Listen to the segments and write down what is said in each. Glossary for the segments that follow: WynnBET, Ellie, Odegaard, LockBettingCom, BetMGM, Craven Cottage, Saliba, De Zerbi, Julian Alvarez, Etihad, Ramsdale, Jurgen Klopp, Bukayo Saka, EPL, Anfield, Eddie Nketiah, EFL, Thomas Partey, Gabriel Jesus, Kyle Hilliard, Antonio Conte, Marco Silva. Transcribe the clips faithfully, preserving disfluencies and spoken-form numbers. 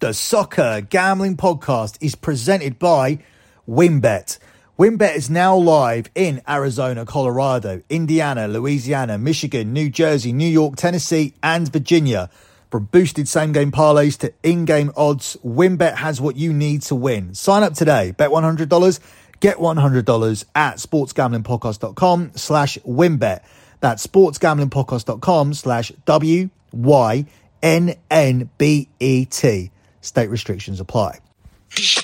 The Soccer Gambling Podcast is presented by WynnBET. WynnBET is now live in Arizona, Colorado, Indiana, Louisiana, Michigan, New Jersey, New York, Tennessee, and Virginia. From boosted same-game parlays to in-game odds, WynnBET has what you need to win. Sign up today. Bet one hundred dollars. Get one hundred dollars at sportsgamblingpodcast.com slash WynnBET. That's sportsgamblingpodcast.com slash W Y N N B E T. State restrictions apply. You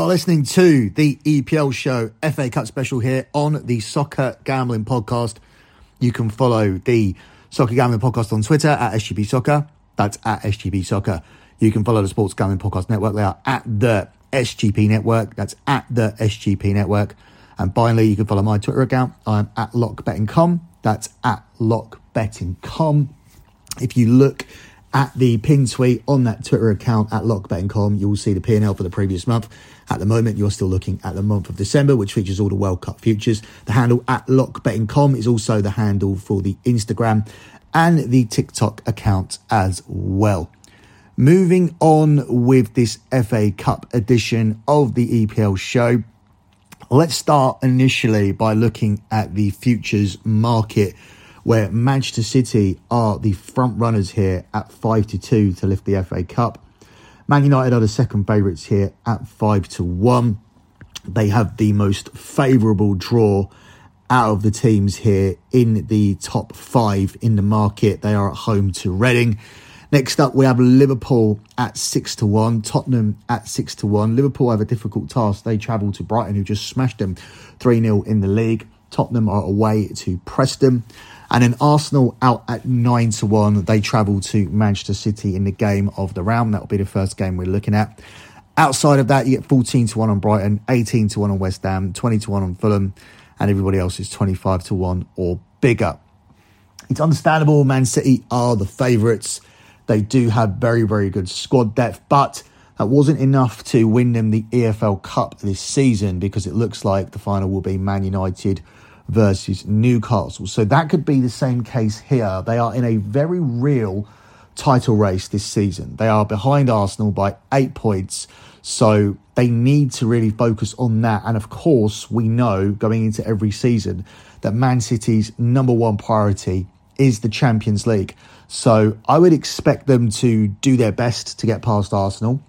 are listening to the E P L Show F A Cup special here on the Soccer Gambling Podcast. You can follow the Soccer Gambling Podcast on Twitter at S G B Soccer. That's at S G B Soccer. You can follow the Sports Gambling Podcast Network. They are at the S G P Network. That's at the S G P Network. And finally, you can follow my Twitter account. I'm at LockBettingCom. That's at LockBettingCom. If you look at the pin tweet on that Twitter account at LockBettingCom, you will see the P and L for the previous month. At the moment, you're still looking at the month of December, which features all the World Cup futures. The handle at LockBettingCom is also the handle for the Instagram and the TikTok account as well. Moving on with this F A Cup edition of the E P L show, let's start initially by looking at the futures market, where Manchester City are the front runners here at five to two to lift the F A Cup. Man United are the second favourites here at five to one. They have the most favourable draw out of the teams here in the top five in the market. They are at home to Reading. Next up, we have Liverpool at six to one, Tottenham at six to one. Liverpool have a difficult task. They travel to Brighton, who just smashed them three nil in the league. Tottenham are away to Preston. And then Arsenal out at nine to one. They travel to Manchester City in the game of the round. That'll be the first game we're looking at. Outside of that, you get fourteen to one on Brighton, eighteen to one on West Ham, twenty to one on Fulham, and everybody else is twenty-five to one or bigger. It's understandable Man City are the favourites. They do have very, very good squad depth, but that wasn't enough to win them the E F L Cup this season, because it looks like the final will be Man United versus Newcastle. So that could be the same case here. They are in a very real title race this season. They are behind Arsenal by eight points. So they need to really focus on that. And of course, we know going into every season that Man City's number one priority is the Champions League. So I would expect them to do their best to get past Arsenal.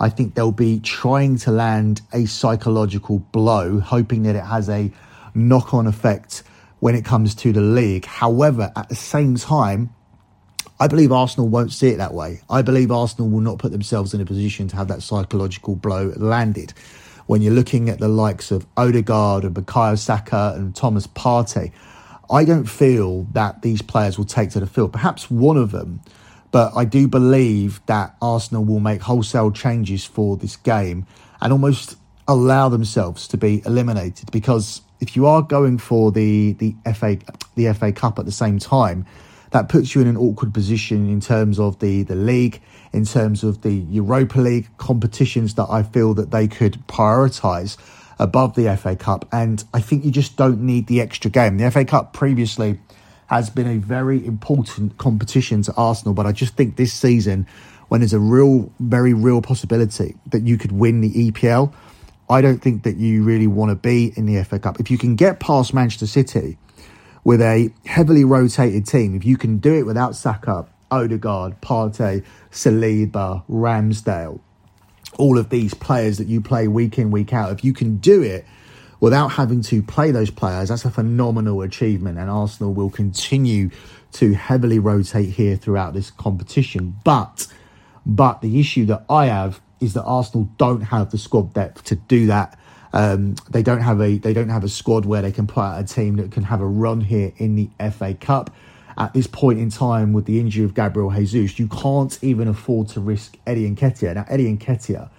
I think they'll be trying to land a psychological blow, hoping that it has a knock-on effect when it comes to the league. However, at the same time, I believe Arsenal won't see it that way. I believe Arsenal will not put themselves in a position to have that psychological blow landed. When you're looking at the likes of Odegaard and Bukayo Saka and Thomas Partey, I don't feel that these players will take to the field. Perhaps one of them, but I do believe that Arsenal will make wholesale changes for this game and almost allow themselves to be eliminated, because if you are going for the the F A the F A Cup at the same time, that puts you in an awkward position in terms of the the league, in terms of the Europa League competitions that I feel that they could prioritise above the F A Cup. And I think you just don't need the extra game. The F A Cup previously has been a very important competition to Arsenal, but I just think this season, when there's a real, very real possibility that you could win the E P L, I don't think that you really want to be in the F A Cup. If you can get past Manchester City with a heavily rotated team, if you can do it without Saka, Odegaard, Partey, Saliba, Ramsdale, all of these players that you play week in, week out, if you can do it without having to play those players, that's a phenomenal achievement. And Arsenal will continue to heavily rotate here throughout this competition. But, but the issue that I have is that Arsenal don't have the squad depth to do that. Um, they don't have a they don't have a squad where they can put out a team that can have a run here in the F A Cup. At this point in time, with the injury of Gabriel Jesus, you can't even afford to risk Eddie Nketiah. Now, Eddie Nketiah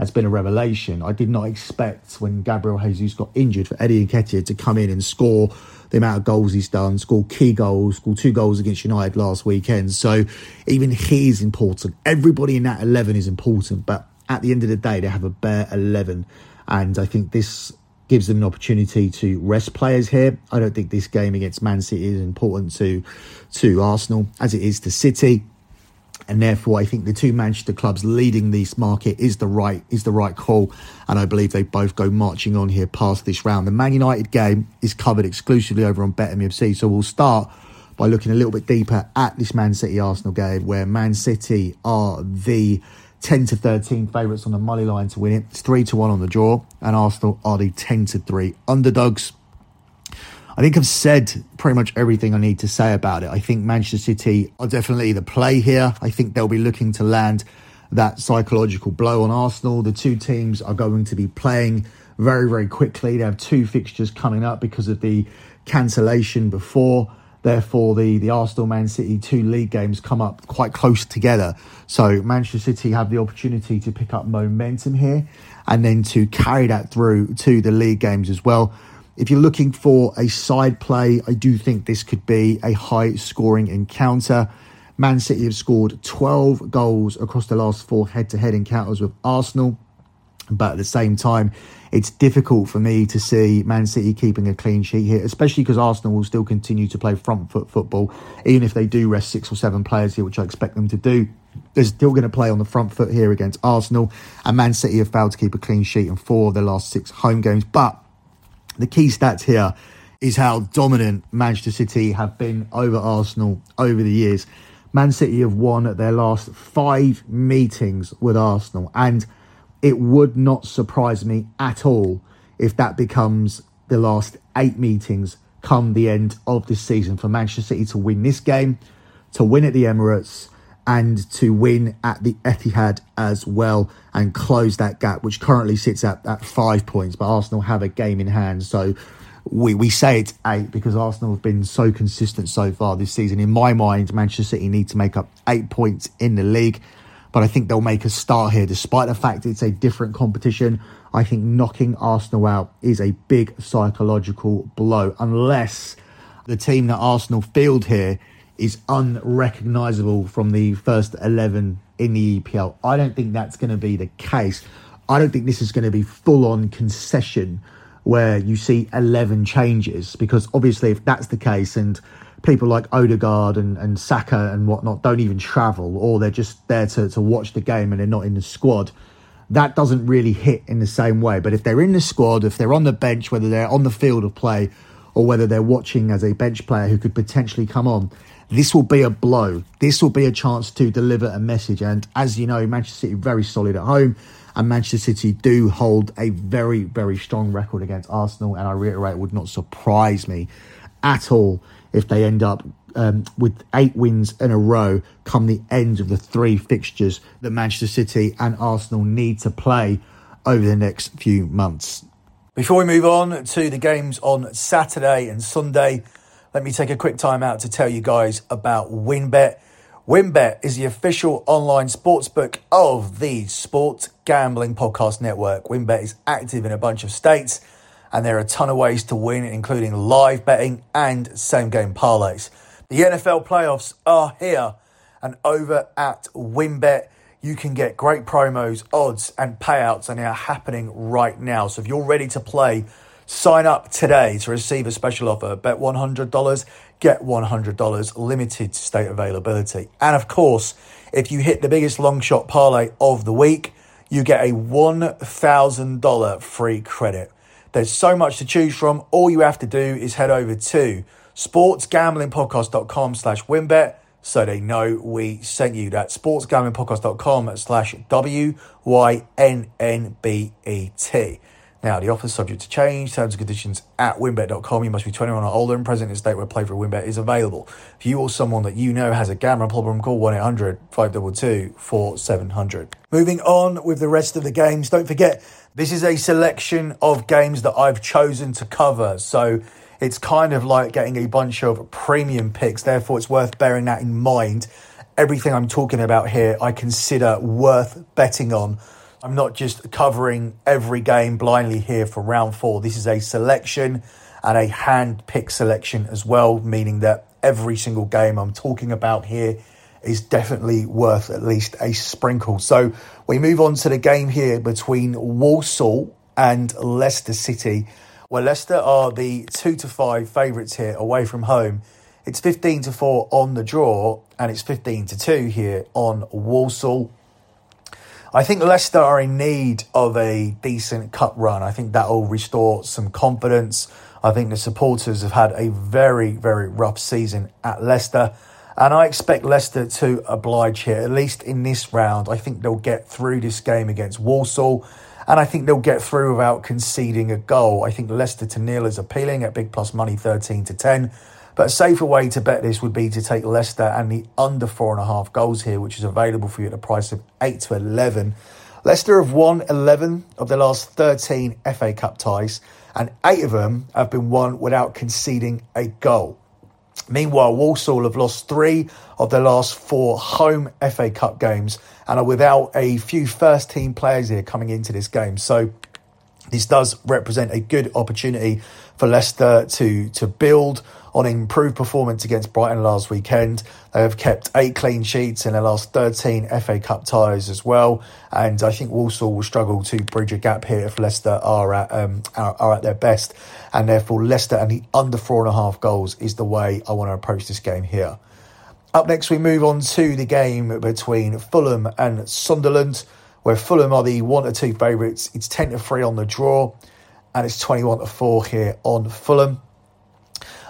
has been a revelation. I did not expect when Gabriel Jesus got injured for Eddie Nketiah to come in and score the amount of goals he's done, scored key goals, scored two goals against United last weekend. So even he is important. Everybody in that eleven is important, but at the end of the day, they have a bare eleven. And I think this gives them an opportunity to rest players here. I don't think this game against Man City is important to, to Arsenal as it is to City. And therefore, I think the two Manchester clubs leading this market is the right is the right call. And I believe they both go marching on here past this round. The Man United game is covered exclusively over on BetMGM. So we'll start by looking a little bit deeper at this Man City-Arsenal game, where Man City are the ten to thirteen favourites on the money line to win it. It's three to one on the draw. And Arsenal are the ten to three underdogs. I think I've said pretty much everything I need to say about it. I think Manchester City are definitely the play here. I think they'll be looking to land that psychological blow on Arsenal. The two teams are going to be playing very, very quickly. They have two fixtures coming up because of the cancellation before. Therefore, the, the Arsenal-Man City two league games come up quite close together. So Manchester City have the opportunity to pick up momentum here and then to carry that through to the league games as well. If you're looking for a side play, I do think this could be a high-scoring encounter. Man City have scored twelve goals across the last four head-to-head encounters with Arsenal. But at the same time, it's difficult for me to see Man City keeping a clean sheet here, especially because Arsenal will still continue to play front-foot football. Even if they do rest six or seven players here, which I expect them to do, they're still going to play on the front foot here against Arsenal. And Man City have failed to keep a clean sheet in four of their last six home games. But the key stats here is how dominant Manchester City have been over Arsenal over the years. Man City have won at their last five meetings with Arsenal. And it would not surprise me at all if that becomes the last eight meetings come the end of this season for Manchester City to win this game, to win at the Emirates and to win at the Etihad as well and close that gap, which currently sits at, at five points. But Arsenal have a game in hand. So we, we say it's eight because Arsenal have been so consistent so far this season. In my mind, Manchester City need to make up eight points in the league. But I think they'll make a start here. Despite the fact it's a different competition, I think knocking Arsenal out is a big psychological blow. Unless the team that Arsenal field here is unrecognisable from the first eleven in the E P L. I don't think that's going to be the case. I don't think this is going to be full-on concession where you see eleven changes, because obviously if that's the case and people like Odegaard and, and Saka and whatnot don't even travel, or they're just there to, to watch the game and they're not in the squad, that doesn't really hit in the same way. But if they're in the squad, if they're on the bench, whether they're on the field of play or whether they're watching as a bench player who could potentially come on, this will be a blow. This will be a chance to deliver a message. And as you know, Manchester City very solid at home. And Manchester City do hold a very, very strong record against Arsenal. And I reiterate, it would not surprise me at all if they end up um, with eight wins in a row come the end of the three fixtures that Manchester City and Arsenal need to play over the next few months. Before we move on to the games on Saturday and Sunday, let me take a quick time out to tell you guys about WynnBET. WynnBET is the official online sportsbook of the Sports Gambling Podcast Network. WynnBET is active in a bunch of states, and there are a ton of ways to win, including live betting and same-game parlays. The N F L playoffs are here, and over at WynnBET, you can get great promos, odds, and payouts, and they are happening right now. So if you're ready to play, sign up today to receive a special offer. Bet one hundred dollars, get one hundred dollars, limited state availability. And of course, if you hit the biggest long shot parlay of the week, you get a one thousand dollars free credit. There's so much to choose from. All you have to do is head over to sportsgamblingpodcast.com slash WynnBET so they know we sent you. That's sportsgamblingpodcast.com slash W Y N N B E T. Now, the offer is subject to change. Terms and conditions at WynnBET dot com. You must be twenty-one or older and present in a state where play for WynnBET is available. If you or someone that you know has a gambling problem, call one eight hundred five two two four seven zero zero. Moving on with the rest of the games. Don't forget, this is a selection of games that I've chosen to cover. So it's kind of like getting a bunch of premium picks. Therefore, it's worth bearing that in mind. Everything I'm talking about here, I consider worth betting on. I'm not just covering every game blindly here for round four. This is a selection, and a hand-picked selection as well, meaning that every single game I'm talking about here is definitely worth at least a sprinkle. So we move on to the game here between Walsall and Leicester City, where Leicester are the two to five favourites here away from home. It's fifteen to four on the draw, and it's fifteen to two here on Walsall. I think Leicester are in need of a decent cup run. I think that will restore some confidence. I think the supporters have had a very, very rough season at Leicester, and I expect Leicester to oblige here, at least in this round. I think they'll get through this game against Walsall, and I think they'll get through without conceding a goal. I think Leicester to nil is appealing at big plus money, thirteen to ten. But a safer way to bet this would be to take Leicester and the under four and a half goals here, which is available for you at a price of eight to eleven. Leicester have won eleven of the last thirteen F A Cup ties, and eight of them have been won without conceding a goal. Meanwhile, Walsall have lost three of their last four home F A Cup games and are without a few first-team players here coming into this game. So this does represent a good opportunity for Leicester to, to build on improved performance against Brighton last weekend. They have kept eight clean sheets in their last thirteen F A Cup ties as well. And I think Walsall will struggle to bridge a gap here if Leicester are at um, are, are at their best. And therefore, Leicester and the under four and a half goals is the way I want to approach this game here. Up next, we move on to the game between Fulham and Sunderland, where Fulham are the one or two favourites. It's ten to three on the draw, and it's twenty-one to four here on Fulham.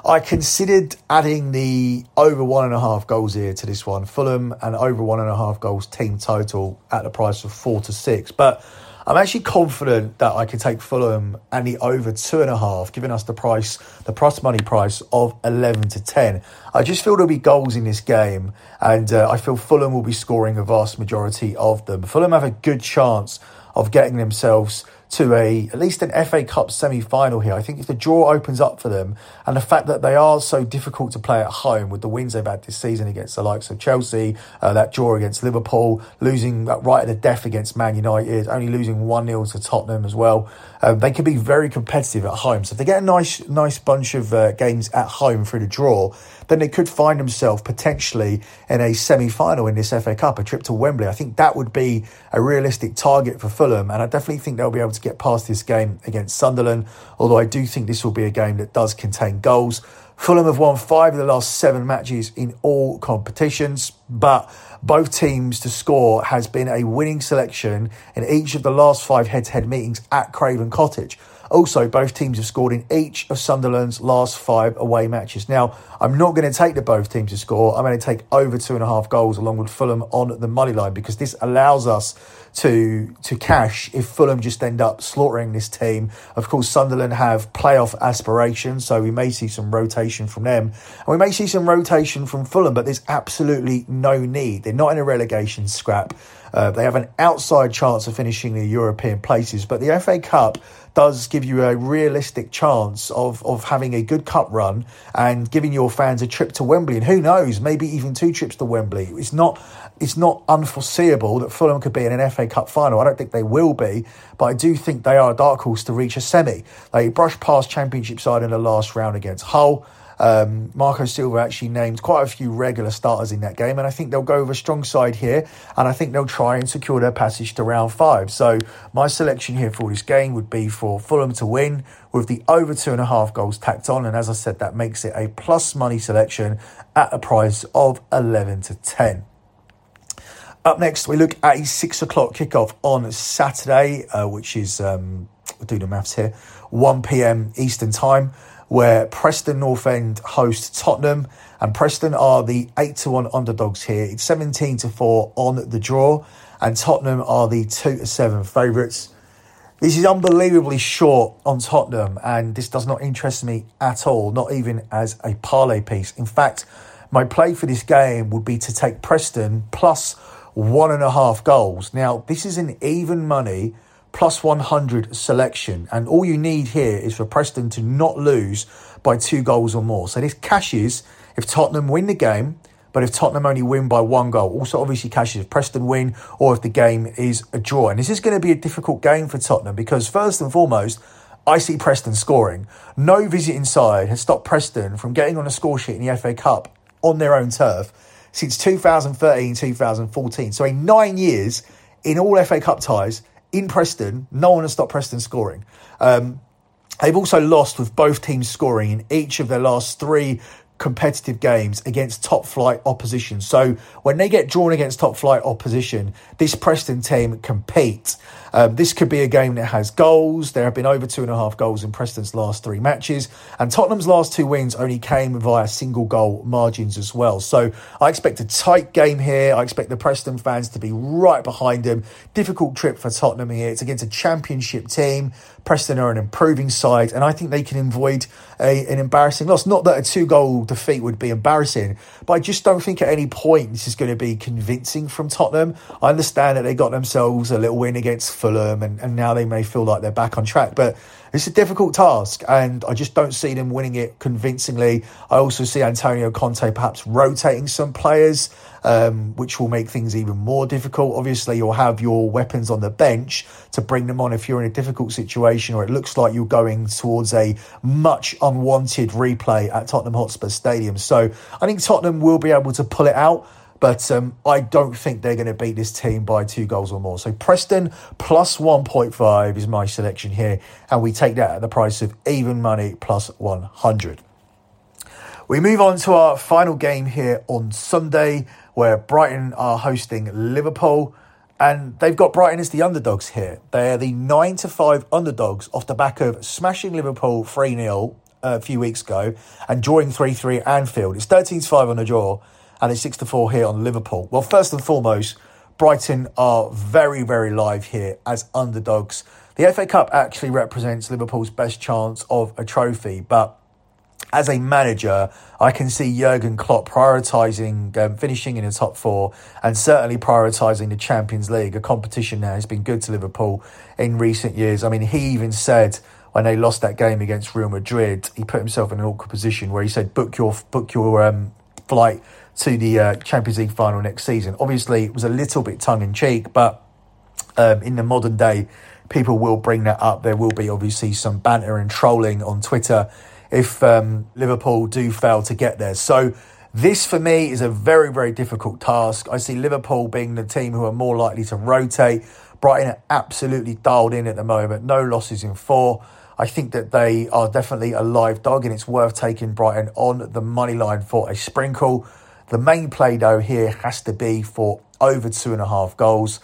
I considered adding the over one and a half goals here to this one. Fulham and over one and a half goals team total at the price of four to six. But I'm actually confident that I could take Fulham and the over two and a half, giving us the price, the plus money price of eleven to ten. I just feel there'll be goals in this game, and uh, I feel Fulham will be scoring a vast majority of them. Fulham have a good chance of getting themselves to a at least an F A Cup semi-final here. I think if the draw opens up for them, and the fact that they are so difficult to play at home with the wins they've had this season against the likes of Chelsea, uh, that draw against Liverpool, losing that right at the death against Man United, only losing one nil to Tottenham as well, um, they can be very competitive at home. So if they get a nice nice bunch of uh, games at home through the draw, then they could find themselves potentially in a semi-final in this F A Cup, a trip to Wembley. I think that would be a realistic target for Fulham, and I definitely think they'll be able to get past this game against Sunderland, although I do think this will be a game that does contain goals. Fulham have won five of the last seven matches in all competitions, but both teams to score has been a winning selection in each of the last five head-to-head meetings at Craven Cottage. Also, both teams have scored in each of Sunderland's last five away matches. Now, I'm not going to take the both teams to score. I'm going to take over two and a half goals along with Fulham on the money line, because this allows us to to cash if Fulham just end up slaughtering this team. Of course, Sunderland have playoff aspirations, so we may see some rotation from them. And we may see some rotation from Fulham, but there's absolutely no need. They're not in a relegation scrap. Uh, they have an outside chance of finishing the European places, but the F A Cup does give you a realistic chance of, of having a good cup run and giving your fans a trip to Wembley. And who knows, maybe even two trips to Wembley. It's not it's not unforeseeable that Fulham could be in an F A Cup final. I don't think they will be, but I do think they are a dark horse to reach a semi. They brushed past Championship side in the last round against Hull. Um, Marco Silva actually named quite a few regular starters in that game, and I think they'll go with a strong side here, and I think they'll try and secure their passage to round five. So my selection here for this game would be for Fulham to win with the over two and a half goals tacked on, and as I said, that makes it a plus money selection at a price of eleven to ten. Up next, we look at a six o'clock kickoff on Saturday, uh, which is um, we'll do the maths here, one p.m. Eastern time, where Preston North End host Tottenham, and Preston are the eight to one underdogs here. It's seventeen to four on the draw, and Tottenham are the two to seven favourites. This is unbelievably short on Tottenham, and this does not interest me at all, not even as a parlay piece. In fact, my play for this game would be to take Preston plus one and a half goals. Now, this is an even money plus one hundred selection, and all you need here is for Preston to not lose by two goals or more. So this cashes if Tottenham win the game, but if Tottenham only win by one goal. Also obviously cashes if Preston win or if the game is a draw. And this is going to be a difficult game for Tottenham, because first and foremost, I see Preston scoring. No visit inside has stopped Preston from getting on a score sheet in the F A Cup on their own turf since two thousand thirteen, two thousand fourteen. So in nine years, in all F A Cup ties, in Preston, no one has stopped Preston scoring. Um, they've also lost with both teams scoring in each of their last three competitive games against top flight opposition. So when they get drawn against top flight opposition, this Preston team compete. Um, this could be a game that has goals. There have been over two and a half goals in Preston's last three matches, and Tottenham's last two wins only came via single goal margins as well. So I expect a tight game here. I expect the Preston fans to be right behind them. Difficult trip for Tottenham here. It's against a championship team. Preston are an improving side, and I think they can avoid a, an embarrassing loss. Not that a two goal defeat would be embarrassing, but I just don't think at any point this is going to be convincing from Tottenham. I understand that they got themselves a little win against Fulham and, and now they may feel like they're back on track, but it's a difficult task and I just don't see them winning it convincingly. I also see Antonio Conte perhaps rotating some players, um, which will make things even more difficult. Obviously, you'll have your weapons on the bench to bring them on if you're in a difficult situation or it looks like you're going towards a much unwanted replay at Tottenham Hotspur Stadium. So I think Tottenham will be able to pull it out. But um, I don't think they're going to beat this team by two goals or more. So Preston plus one point five is my selection here. And we take that at the price of even money plus one hundred. We move on to our final game here on Sunday, where Brighton are hosting Liverpool. And they've got Brighton as the underdogs here. They're the nine to five underdogs off the back of smashing Liverpool three nil a few weeks ago and drawing three three at Anfield. It's thirteen to five on the draw. And it's six to four here on Liverpool. Well, first and foremost, Brighton are very, very live here as underdogs. The F A Cup actually represents Liverpool's best chance of a trophy. But as a manager, I can see Jurgen Klopp prioritising um, finishing in the top four and certainly prioritising the Champions League, a competition that has been good to Liverpool in recent years. I mean, he even said, when they lost that game against Real Madrid, he put himself in an awkward position where he said, book your, book your um, flight to the uh, Champions League final next season. Obviously, it was a little bit tongue-in-cheek, but um, in the modern day, people will bring that up. There will be, obviously, some banter and trolling on Twitter if um, Liverpool do fail to get there. So this, for me, is a very, very difficult task. I see Liverpool being the team who are more likely to rotate. Brighton are absolutely dialed in at the moment. No losses in four. I think that they are definitely a live dog, and it's worth taking Brighton on the money line for a sprinkle. The main play, though, here has to be for over two and a half goals.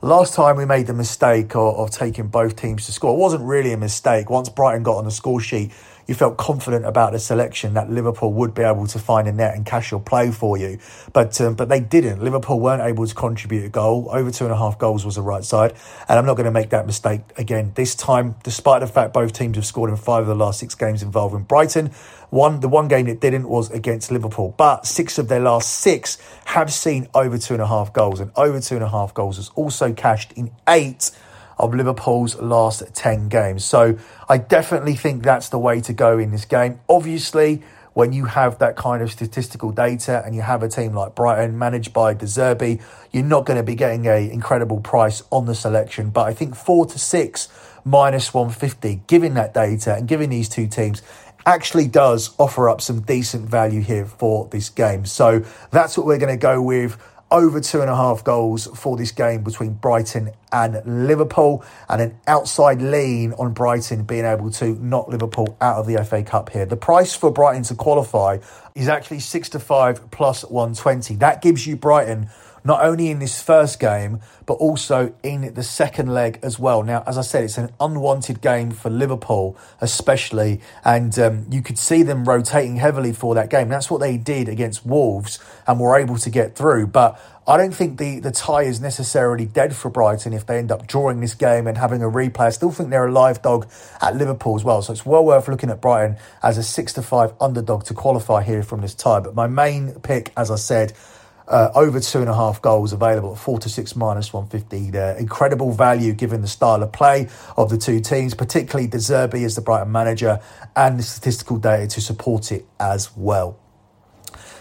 Last time we made the mistake of, of taking both teams to score. It wasn't really a mistake. Once Brighton got on the score sheet, you felt confident about the selection that Liverpool would be able to find a net and cash your play for you. But um, but they didn't. Liverpool weren't able to contribute a goal. Over two and a half goals was the right side. And I'm not going to make that mistake again this time, despite the fact both teams have scored in five of the last six games involving Brighton. One, the one game that didn't was against Liverpool, but six of their last six have seen over two and a half goals, and over two and a half goals has also cashed in eight of Liverpool's last ten games. So I definitely think that's the way to go in this game. Obviously, when you have that kind of statistical data and you have a team like Brighton managed by De Zerbi, you're not going to be getting an incredible price on the selection. But I think four to six minus one fifty, given that data and given these two teams, actually does offer up some decent value here for this game. So that's what we're going to go with. Over two and a half goals for this game between Brighton and Liverpool, and an outside lean on Brighton being able to knock Liverpool out of the F A Cup here. The price for Brighton to qualify is actually six to five plus one twenty. That gives you Brighton not only in this first game, but also in the second leg as well. Now, as I said, it's an unwanted game for Liverpool, especially. And um, you could see them rotating heavily for that game. That's what they did against Wolves and were able to get through. But I don't think the, the tie is necessarily dead for Brighton if they end up drawing this game and having a replay. I still think they're a live dog at Liverpool as well. So it's well worth looking at Brighton as a six to five underdog to qualify here from this tie. But my main pick, as I said, Uh, over two and a half goals available at four to six minus one fifty. There. Incredible value given the style of play of the two teams, particularly De Zerbi as the Brighton manager and the statistical data to support it as well.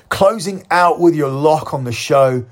Closing out with your lock on the show,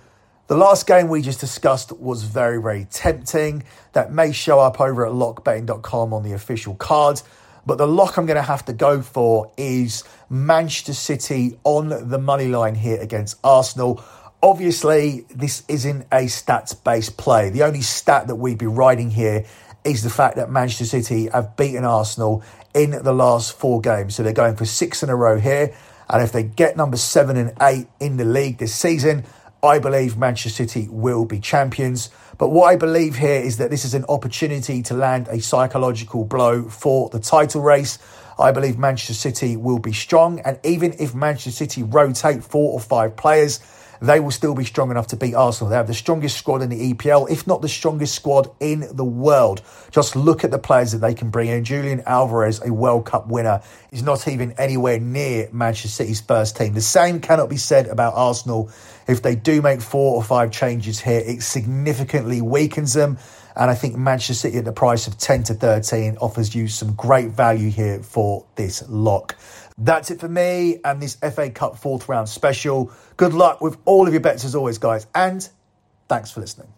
The last game we just discussed was very, very tempting. That may show up over at lock betting dot com on the official cards. But the lock I'm going to have to go for is Manchester City on the money line here against Arsenal. Obviously, this isn't a stats-based play. The only stat that we'd be riding here is the fact that Manchester City have beaten Arsenal in the last four games. So they're going for six in a row here. And if they get number seven and eight in the league this season, I believe Manchester City will be champions. But what I believe here is that this is an opportunity to land a psychological blow for the title race. I believe Manchester City will be strong. And even if Manchester City rotate four or five players, they will still be strong enough to beat Arsenal. They have the strongest squad in the E P L, if not the strongest squad in the world. Just look at the players that they can bring in. Julian Alvarez, a World Cup winner, is not even anywhere near Manchester City's first team. The same cannot be said about Arsenal. If they do make four or five changes here, it significantly weakens them. And I think Manchester City at the price of ten to thirteen offers you some great value here for this lock. That's it for me and this F A Cup fourth round special. Good luck with all of your bets as always, guys. And thanks for listening.